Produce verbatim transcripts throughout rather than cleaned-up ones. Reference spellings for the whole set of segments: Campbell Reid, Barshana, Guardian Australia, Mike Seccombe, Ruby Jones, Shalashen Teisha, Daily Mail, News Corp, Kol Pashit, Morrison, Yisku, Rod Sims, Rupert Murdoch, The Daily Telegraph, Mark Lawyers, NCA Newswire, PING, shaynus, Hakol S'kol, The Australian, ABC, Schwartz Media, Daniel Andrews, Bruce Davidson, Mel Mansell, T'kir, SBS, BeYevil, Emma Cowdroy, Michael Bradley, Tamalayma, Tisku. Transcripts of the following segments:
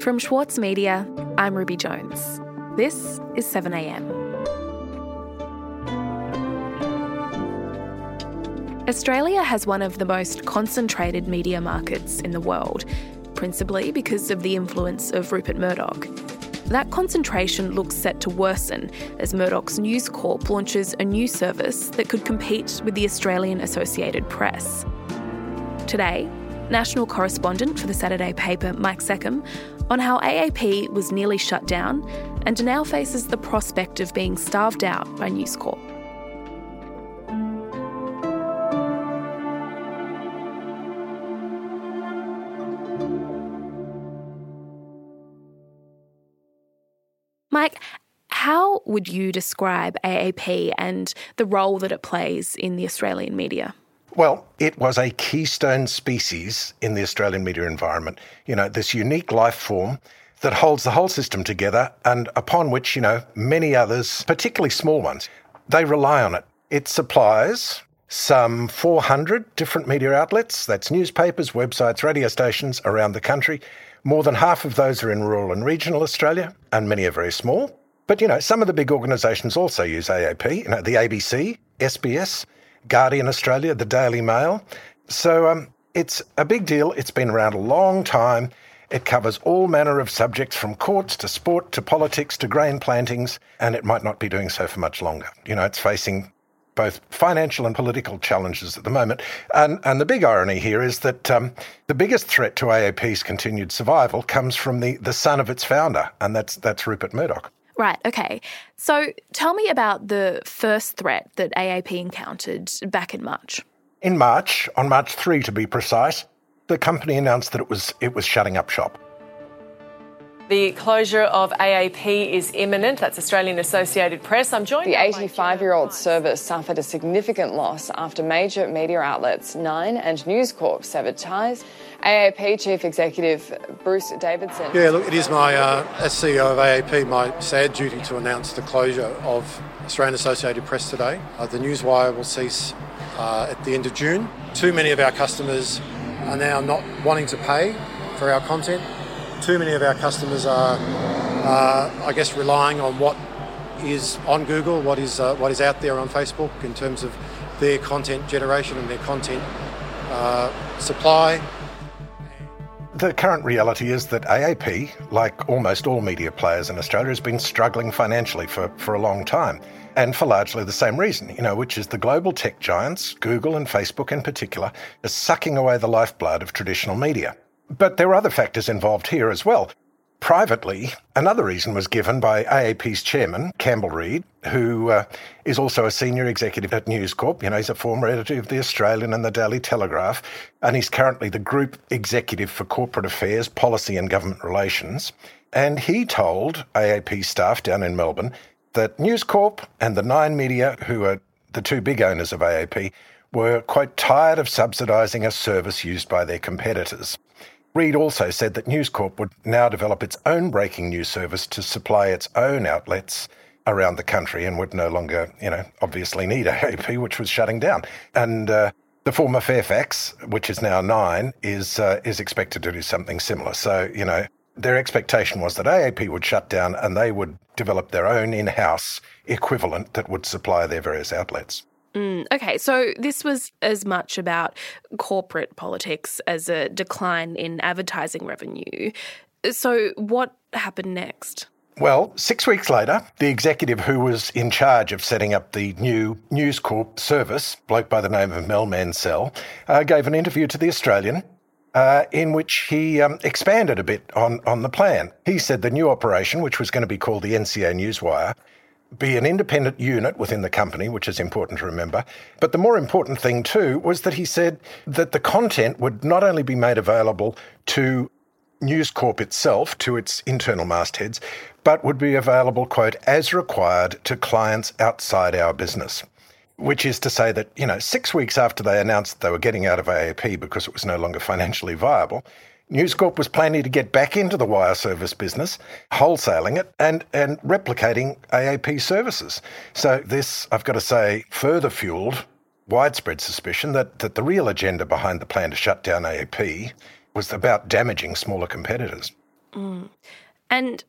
From Schwartz Media, I'm Ruby Jones. This is seven a m. Australia has one of the most concentrated media markets in the world, principally because of the influence of Rupert Murdoch. That concentration looks set to worsen as Murdoch's News Corp launches a new service that could compete with the Australian Associated Press. Today, national correspondent for the Saturday paper, Mike Seccombe, on how A A P was nearly shut down and now faces the prospect of being starved out by News Corp. Mike, how would you describe A A P and the role that it plays in the Australian media? Well, it was a keystone species in the Australian media environment. You know, this unique life form that holds the whole system together and upon which, you know, many others, particularly small ones, they rely on it. It supplies some four hundred different media outlets. That's newspapers, websites, radio stations around the country. More than half of those are in rural and regional Australia, and many are very small. But, you know, some of the big organisations also use A A P, you know, the A B C, S B S, Guardian Australia, The Daily Mail. So um, it's a big deal. It's been around a long time. It covers all manner of subjects, from courts to sport to politics to grain plantings, and it might not be doing so for much longer. You know, it's facing both financial and political challenges at the moment. And, and the big irony here is that um, the biggest threat to A A P's continued survival comes from the, the son of its founder, and that's that's Rupert Murdoch. Right, okay. So tell me about the first threat that A A P encountered back in March. In March, on March third to be precise, the company announced that it was it was shutting up shop. The closure of A A P is imminent. That's Australian Associated Press. I'm joined. The eighty-five-year-old service suffered a significant loss after major media outlets Nine and News Corp severed ties. A A P Chief Executive Bruce Davidson. Yeah, look, it is my, uh, as C E O of A A P, my sad duty to announce the closure of Australian Associated Press today. Uh, the Newswire will cease uh, at the end of June. Too many of our customers are now not wanting to pay for our content. Too many of our customers are, uh, I guess, relying on what is on Google, what is uh, what is out there on Facebook in terms of their content generation and their content uh, supply. The current reality is that A A P, like almost all media players in Australia, has been struggling financially for, for a long time, and for largely the same reason, you know, which is the global tech giants, Google and Facebook in particular, are sucking away the lifeblood of traditional media. But there were other factors involved here as well. Privately, another reason was given by A A P's chairman, Campbell Reid, who uh, is also a senior executive at News Corp. You know, he's a former editor of The Australian and The Daily Telegraph, and he's currently the group executive for corporate affairs, policy and government relations. And he told A A P staff down in Melbourne that News Corp and the Nine Media, who are the two big owners of A A P, were, quote, tired of subsidising a service used by their competitors. Reid also said that News Corp would now develop its own breaking news service to supply its own outlets around the country and would no longer, you know, obviously need A A P, which was shutting down. And uh, the former Fairfax, which is now Nine, is uh, is expected to do something similar. So, you know, their expectation was that A A P would shut down and they would develop their own in-house equivalent that would supply their various outlets. Mm, okay, so this was as much about corporate politics as a decline in advertising revenue. So what happened next? Well, six weeks later, the executive who was in charge of setting up the new News Corp service, a bloke by the name of Mel Mansell, uh, gave an interview to The Australian uh, in which he um, expanded a bit on, on the plan. He said the new operation, which was going to be called the N C A Newswire, be an independent unit within the company, which is important to remember. But the more important thing, too, was that he said that the content would not only be made available to News Corp itself, to its internal mastheads, but would be available, quote, as required to clients outside our business, which is to say that, you know, six weeks after they announced they were getting out of A A P because it was no longer financially viable, News Corp was planning to get back into the wire service business, wholesaling it and, and replicating A A P services. So this, I've got to say, further fuelled widespread suspicion that, that the real agenda behind the plan to shut down A A P was about damaging smaller competitors. Mm. And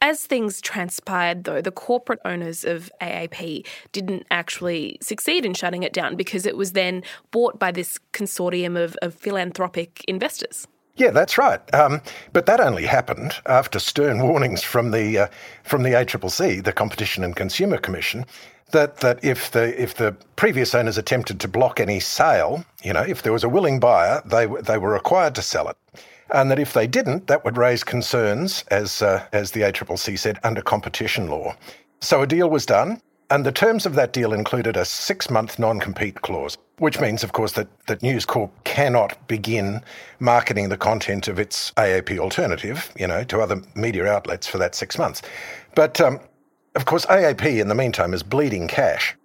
as things transpired, though, the corporate owners of A A P didn't actually succeed in shutting it down because it was then bought by this consortium of, of philanthropic investors. Yeah, that's right. Um, but that only happened after stern warnings from the uh, from the A C C C, the Competition and Consumer Commission, that that if the if the previous owners attempted to block any sale, you know, if there was a willing buyer, they they were required to sell it, and that if they didn't, that would raise concerns, as uh, as the A C C C said, under competition law. So a deal was done, and the terms of that deal included a six-month non-compete clause, which means, of course, that, that News Corp cannot begin marketing the content of its A A P alternative, you know, to other media outlets for that six months. But, um, of course, A A P in the meantime is bleeding cash.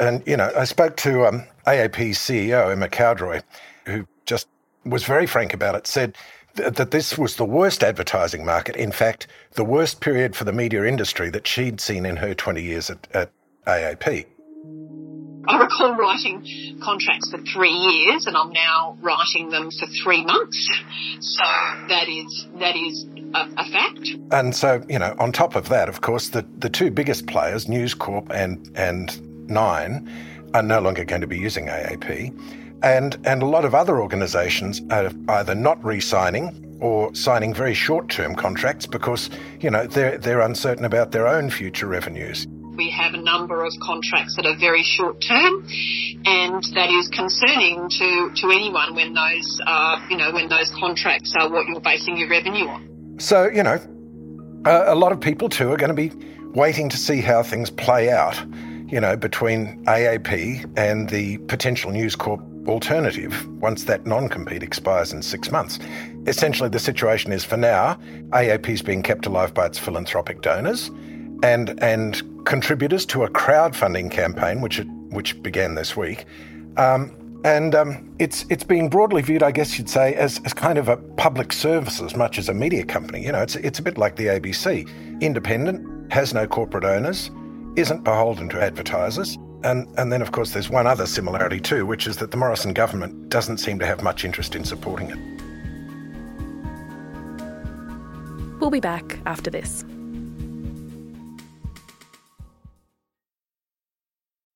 And, you know, I spoke to um, A A P C E O Emma Cowdroy, who just was very frank about it, said th- that this was the worst advertising market, in fact, the worst period for the media industry that she'd seen in her twenty years at, at A A P. I recall writing contracts for three years and I'm now writing them for three months. So that is that is a, a fact. And so, you know, on top of that, of course, the, the two biggest players, News Corp and, and Nine, are no longer going to be using A A P. And, and a lot of other organisations are either not re-signing or signing very short-term contracts because, you know, they're, they're uncertain about their own future revenues. We have a number of contracts that are very short term, and that is concerning to, to anyone when those are, you know, when those contracts are what you're basing your revenue on. So, you know, a, a lot of people too are going to be waiting to see how things play out, you know, between A A P and the potential News Corp alternative once that non-compete expires in six months. Essentially, the situation is for now, A A P is being kept alive by its philanthropic donors and and contributors to a crowdfunding campaign, which it, which began this week. Um, and um, it's it's being broadly viewed, I guess you'd say, as, as kind of a public service as much as a media company. You know, it's, it's a bit like the A B C. Independent, has no corporate owners, isn't beholden to advertisers. And, and then, of course, there's one other similarity too, which is that the Morrison government doesn't seem to have much interest in supporting it. We'll be back after this.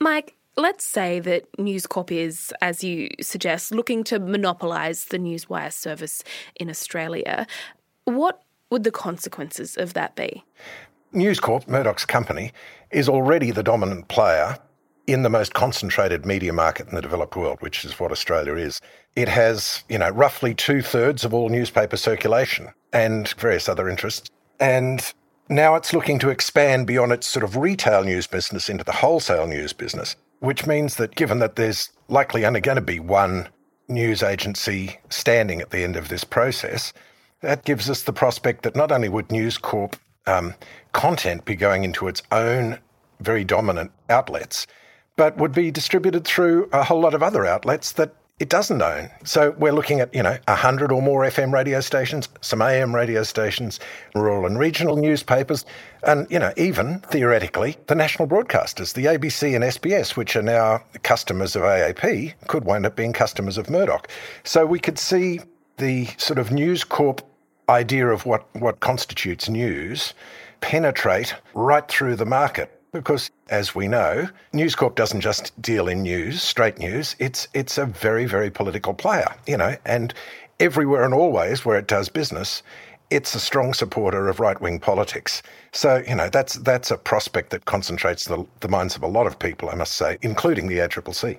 Mike, let's say that News Corp is, as you suggest, looking to monopolise the newswire service in Australia. What would the consequences of that be? News Corp, Murdoch's company, is already the dominant player in the most concentrated media market in the developed world, which is what Australia is. It has, you know, roughly two-thirds of all newspaper circulation and various other interests. And now it's looking to expand beyond its sort of retail news business into the wholesale news business, which means that given that there's likely only going to be one news agency standing at the end of this process, that gives us the prospect that not only would News Corp um, content be going into its own very dominant outlets, but would be distributed through a whole lot of other outlets that it doesn't own. So we're looking at, you know, one hundred or more F M radio stations, some A M radio stations, rural and regional newspapers, and, you know, even, theoretically, the national broadcasters, the A B C and S B S, which are now customers of A A P, could wind up being customers of Murdoch. So we could see the sort of News Corp idea of what, what constitutes news penetrate right through the market. Because, as we know, News Corp doesn't just deal in news, straight news. It's it's a very, very political player, you know, and everywhere and always where it does business, it's a strong supporter of right-wing politics. So, you know, that's that's a prospect that concentrates the, the minds of a lot of people, I must say, including the A C C C.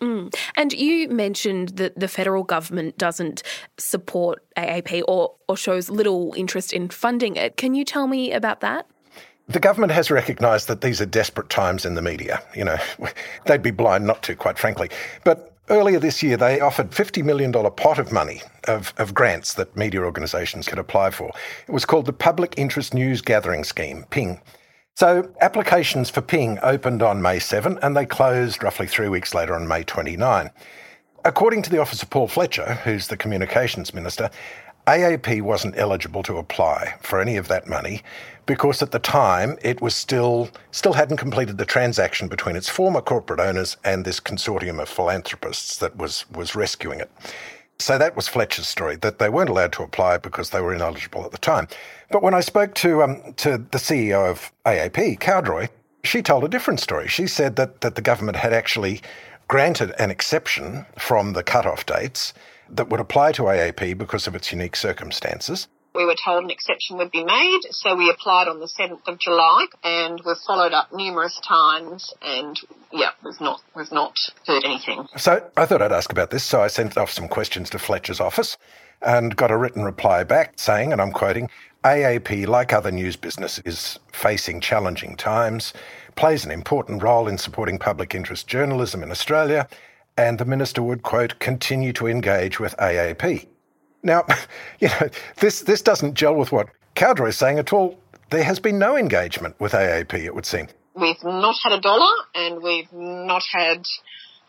Mm. And you mentioned that the federal government doesn't support A A P or, or shows little interest in funding it. Can you tell me about that? The government has recognised that these are desperate times in the media. You know, they'd be blind not to, quite frankly. But earlier this year, they offered fifty million dollars pot of money of, of grants that media organisations could apply for. It was called the Public Interest News Gathering Scheme, PING. So applications for PING opened on May seventh and they closed roughly three weeks later on May twenty-ninth. According to the office of Paul Fletcher, who's the communications minister, A A P wasn't eligible to apply for any of that money because at the time it was still still hadn't completed the transaction between its former corporate owners and this consortium of philanthropists that was was rescuing it. So that was Fletcher's story, that they weren't allowed to apply because they were ineligible at the time. But when I spoke to um, to the C E O of A A P, Cowdroy, she told a different story. She said that, that the government had actually granted an exception from the cut-off dates that would apply to A A P because of its unique circumstances. We were told an exception would be made, so we applied on the seventh of July and we've followed up numerous times and, yeah, we've not we've not heard anything. So I thought I'd ask about this, so I sent off some questions to Fletcher's office and got a written reply back saying, and I'm quoting, A A P, like other news business, is facing challenging times, plays an important role in supporting public interest journalism in Australia, and the minister would, quote, continue to engage with A A P. Now, you know, this, this doesn't gel with what Cowdroy is saying at all. There has been no engagement with A A P, it would seem. We've not had a dollar and we've not had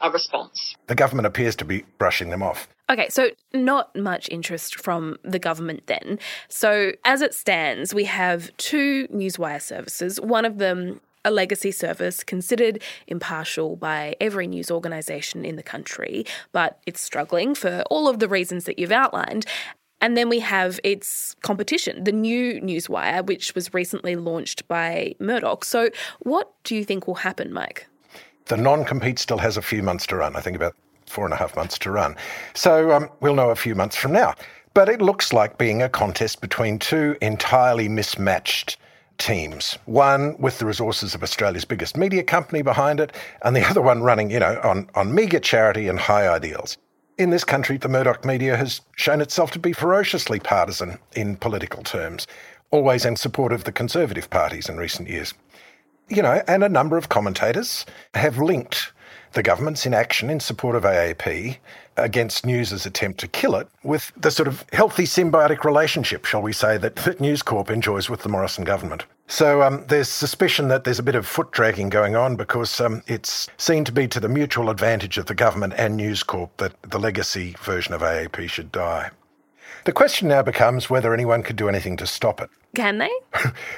a response. The government appears to be brushing them off. Okay, so not much interest from the government then. So as it stands, we have two newswire services, one of them a legacy service considered impartial by every news organisation in the country, but it's struggling for all of the reasons that you've outlined. And then we have its competition, the new newswire, which was recently launched by Murdoch. So what do you think will happen, Mike? The non-compete still has a few months to run, I think about four and a half months to run. So um, we'll know a few months from now. But it looks like being a contest between two entirely mismatched teams, one with the resources of Australia's biggest media company behind it, and the other one running, you know, on, on meagre charity and high ideals. In this country, the Murdoch media has shown itself to be ferociously partisan in political terms, always in support of the Conservative parties in recent years. You know, and a number of commentators have linked the government's inaction in support of A A P against News's attempt to kill it with the sort of healthy symbiotic relationship, shall we say, that, that News Corp enjoys with the Morrison government. So um, there's suspicion that there's a bit of foot dragging going on because um, it's seen to be to the mutual advantage of the government and News Corp that the legacy version of A A P should die. The question now becomes whether anyone could do anything to stop it. Can they?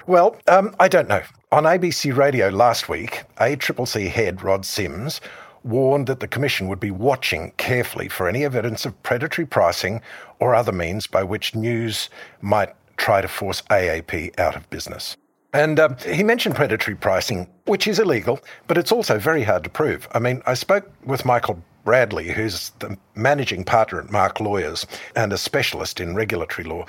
Well, um, I don't know. On A B C Radio last week, A C C C head Rod Sims warned that the Commission would be watching carefully for any evidence of predatory pricing or other means by which news might try to force A A P out of business. And um, he mentioned predatory pricing, which is illegal, but it's also very hard to prove. I mean, I spoke with Michael Bradley, who's the managing partner at Mark Lawyers and a specialist in regulatory law.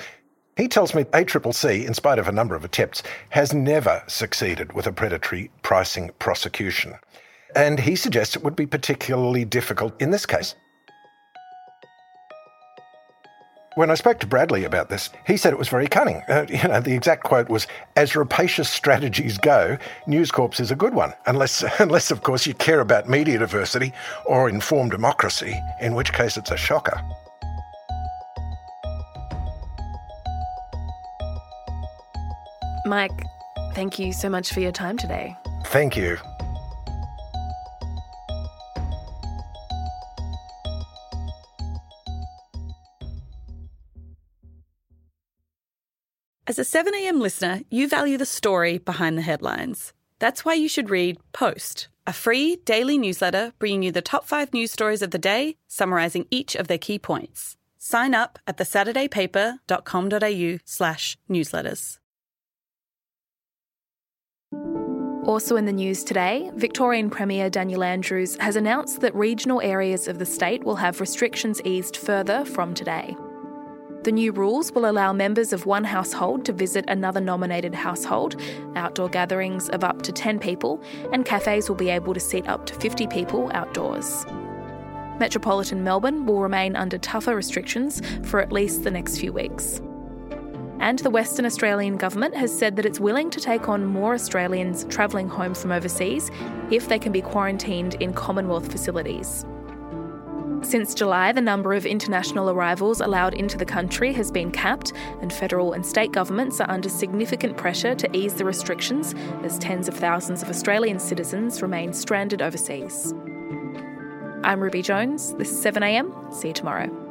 He tells me A C C C, in spite of a number of attempts, has never succeeded with a predatory pricing prosecution. And he suggests it would be particularly difficult in this case. When I spoke to Bradley about this, he said it was very cunning. Uh, you know, the exact quote was, as rapacious strategies go, News Corp's is a good one, unless, unless, of course, you care about media diversity or informed democracy, in which case it's a shocker. Mike, thank you so much for your time today. Thank you. As a seven a.m. listener, you value the story behind the headlines. That's why you should read Post, a free daily newsletter bringing you the top five news stories of the day, summarising each of their key points. Sign up at thesaturdaypaper.com.au slash newsletters. Also in the news today, Victorian Premier Daniel Andrews has announced that regional areas of the state will have restrictions eased further from today. The new rules will allow members of one household to visit another nominated household, outdoor gatherings of up to ten people, and cafes will be able to seat up to fifty people outdoors. Metropolitan Melbourne will remain under tougher restrictions for at least the next few weeks. And the Western Australian government has said that it's willing to take on more Australians travelling home from overseas if they can be quarantined in Commonwealth facilities. Since July, the number of international arrivals allowed into the country has been capped, and federal and state governments are under significant pressure to ease the restrictions as tens of thousands of Australian citizens remain stranded overseas. I'm Ruby Jones. This is seven a m. See you tomorrow.